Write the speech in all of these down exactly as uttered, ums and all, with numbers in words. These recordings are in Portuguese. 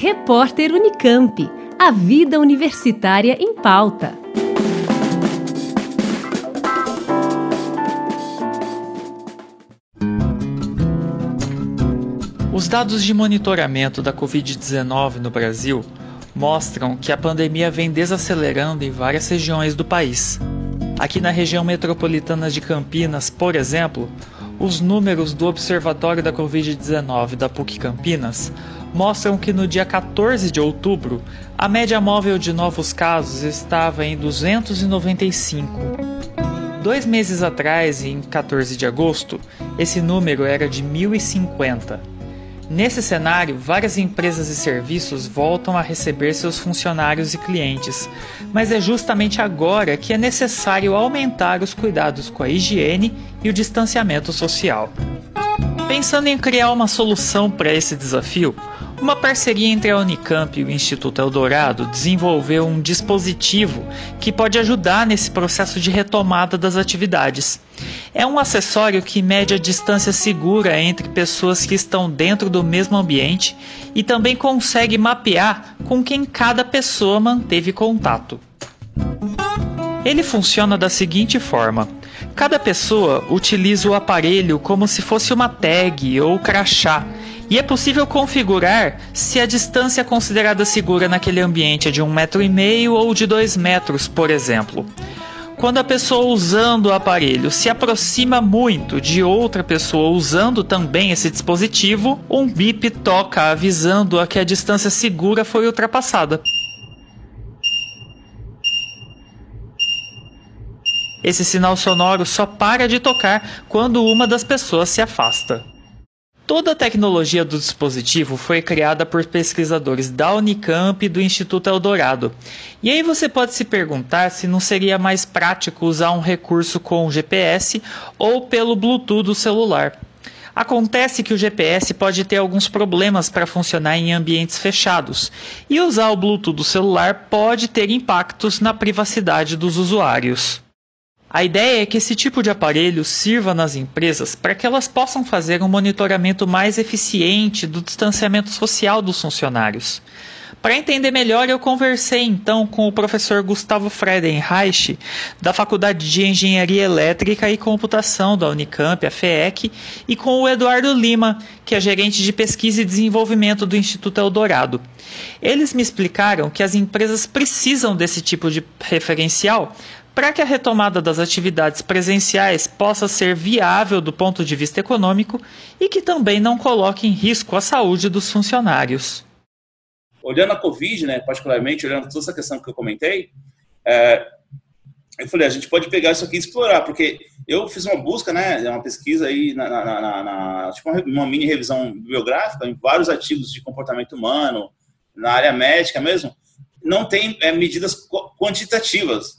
Repórter Unicamp, a vida universitária em pauta. Os dados de monitoramento da covid dezenove no Brasil mostram que a pandemia vem desacelerando em várias regiões do país. Aqui na região metropolitana de Campinas, por exemplo, os números do Observatório da covid dezenove da P U C Campinas mostram que no dia quatorze de outubro, a média móvel de novos casos estava em duzentos e noventa e cinco. Dois meses atrás, em quatorze de agosto, esse número era de mil e cinquenta. Nesse cenário, várias empresas e serviços voltam a receber seus funcionários e clientes, mas é justamente agora que é necessário aumentar os cuidados com a higiene e o distanciamento social. Pensando em criar uma solução para esse desafio, uma parceria entre a Unicamp e o Instituto Eldorado desenvolveu um dispositivo que pode ajudar nesse processo de retomada das atividades. É um acessório que mede a distância segura entre pessoas que estão dentro do mesmo ambiente e também consegue mapear com quem cada pessoa manteve contato. Ele funciona da seguinte forma. Cada pessoa utiliza o aparelho como se fosse uma tag ou crachá, e é possível configurar se a distância considerada segura naquele ambiente é de um metro e meio ou de dois metros, por exemplo. Quando a pessoa usando o aparelho se aproxima muito de outra pessoa usando também esse dispositivo, um bip toca avisando a que a distância segura foi ultrapassada. Esse sinal sonoro só para de tocar quando uma das pessoas se afasta. Toda a tecnologia do dispositivo foi criada por pesquisadores da Unicamp e do Instituto Eldorado. E aí você pode se perguntar se não seria mais prático usar um recurso com G P S ou pelo Bluetooth do celular. Acontece que o G P S pode ter alguns problemas para funcionar em ambientes fechados, e usar o Bluetooth do celular pode ter impactos na privacidade dos usuários. A ideia é que esse tipo de aparelho sirva nas empresas para que elas possam fazer um monitoramento mais eficiente do distanciamento social dos funcionários. Para entender melhor, eu conversei então com o professor Gustavo Fredenreich, da Faculdade de Engenharia Elétrica e Computação da Unicamp, a FEEC, e com o Eduardo Lima, que é gerente de pesquisa e desenvolvimento do Instituto Eldorado. Eles me explicaram que as empresas precisam desse tipo de referencial para que a retomada das atividades presenciais possa ser viável do ponto de vista econômico e que também não coloque em risco a saúde dos funcionários. Olhando a Covid, né, particularmente, olhando toda essa questão que eu comentei, é, eu falei, a gente pode pegar isso aqui e explorar, porque eu fiz uma busca, né, uma pesquisa, aí na, na, na, na, tipo uma, uma mini revisão bibliográfica em vários artigos de comportamento humano, na área médica mesmo, não tem é, medidas quantitativas.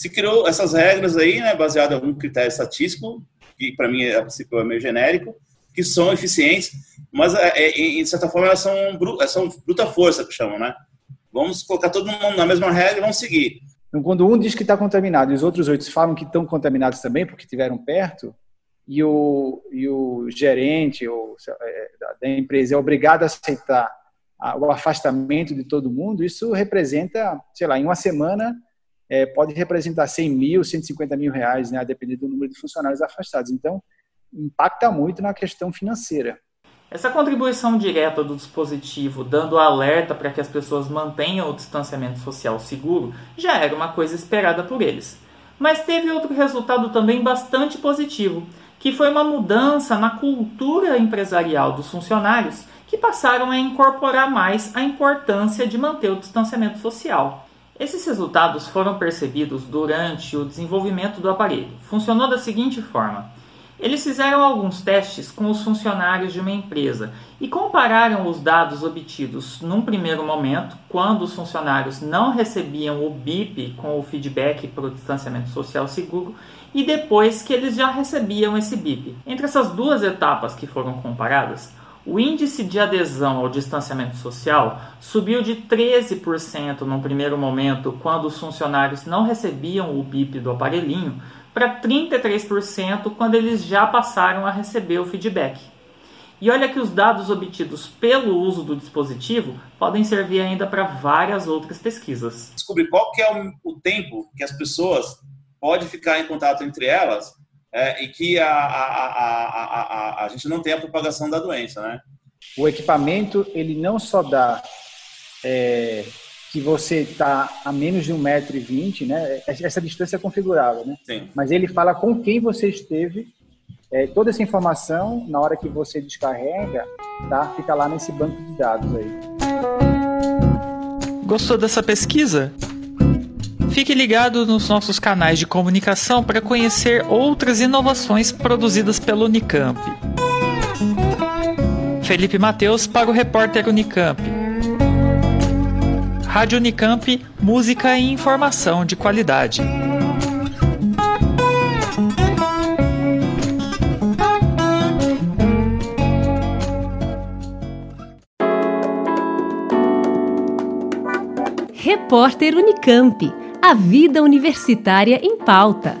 Se criou essas regras aí, né, baseado em algum critério estatístico, que para mim a princípio é meio genérico, que são eficientes, mas de certa forma elas são, são bruta força, que chamam, né? Vamos colocar todo mundo na mesma regra e vamos seguir. Então, quando um diz que está contaminado e os outros oito falam que estão contaminados também porque estiveram perto, e o, e o gerente ou, da empresa é obrigado a aceitar o afastamento de todo mundo, isso representa, sei lá, em uma semana... É, pode representar cem mil, cento e cinquenta mil reais, né, a depender do número de funcionários afastados. Então, impacta muito na questão financeira. Essa contribuição direta do dispositivo, dando alerta para que as pessoas mantenham o distanciamento social seguro, já era uma coisa esperada por eles. Mas teve outro resultado também bastante positivo, que foi uma mudança na cultura empresarial dos funcionários, que passaram a incorporar mais a importância de manter o distanciamento social. Esses resultados foram percebidos durante o desenvolvimento do aparelho. Funcionou da seguinte forma. Eles fizeram alguns testes com os funcionários de uma empresa e compararam os dados obtidos num primeiro momento, quando os funcionários não recebiam o bip com o feedback para o distanciamento social seguro, e depois que eles já recebiam esse bip. Entre essas duas etapas que foram comparadas, o índice de adesão ao distanciamento social subiu de treze por cento no primeiro momento, quando os funcionários não recebiam o bip do aparelhinho, para trinta e três por cento quando eles já passaram a receber o feedback. E olha que os dados obtidos pelo uso do dispositivo podem servir ainda para várias outras pesquisas. Descobrir qual que é o, o tempo que as pessoas podem ficar em contato entre elas é, e que a, a, a, a, a, a gente não tem a propagação da doença, né? O equipamento, ele não só dá é, que você está a menos de um metro e vinte, né? Essa distância é configurável, né? Sim. Mas ele fala com quem você esteve. É, toda essa informação, na hora que você descarrega, tá? Fica lá nesse banco de dados aí. Gostou dessa pesquisa? Fique ligado nos nossos canais de comunicação para conhecer outras inovações produzidas pelo Unicamp. Felipe Matheus para o Repórter Unicamp. Rádio Unicamp, música e informação de qualidade. Repórter Unicamp, a vida universitária em pauta.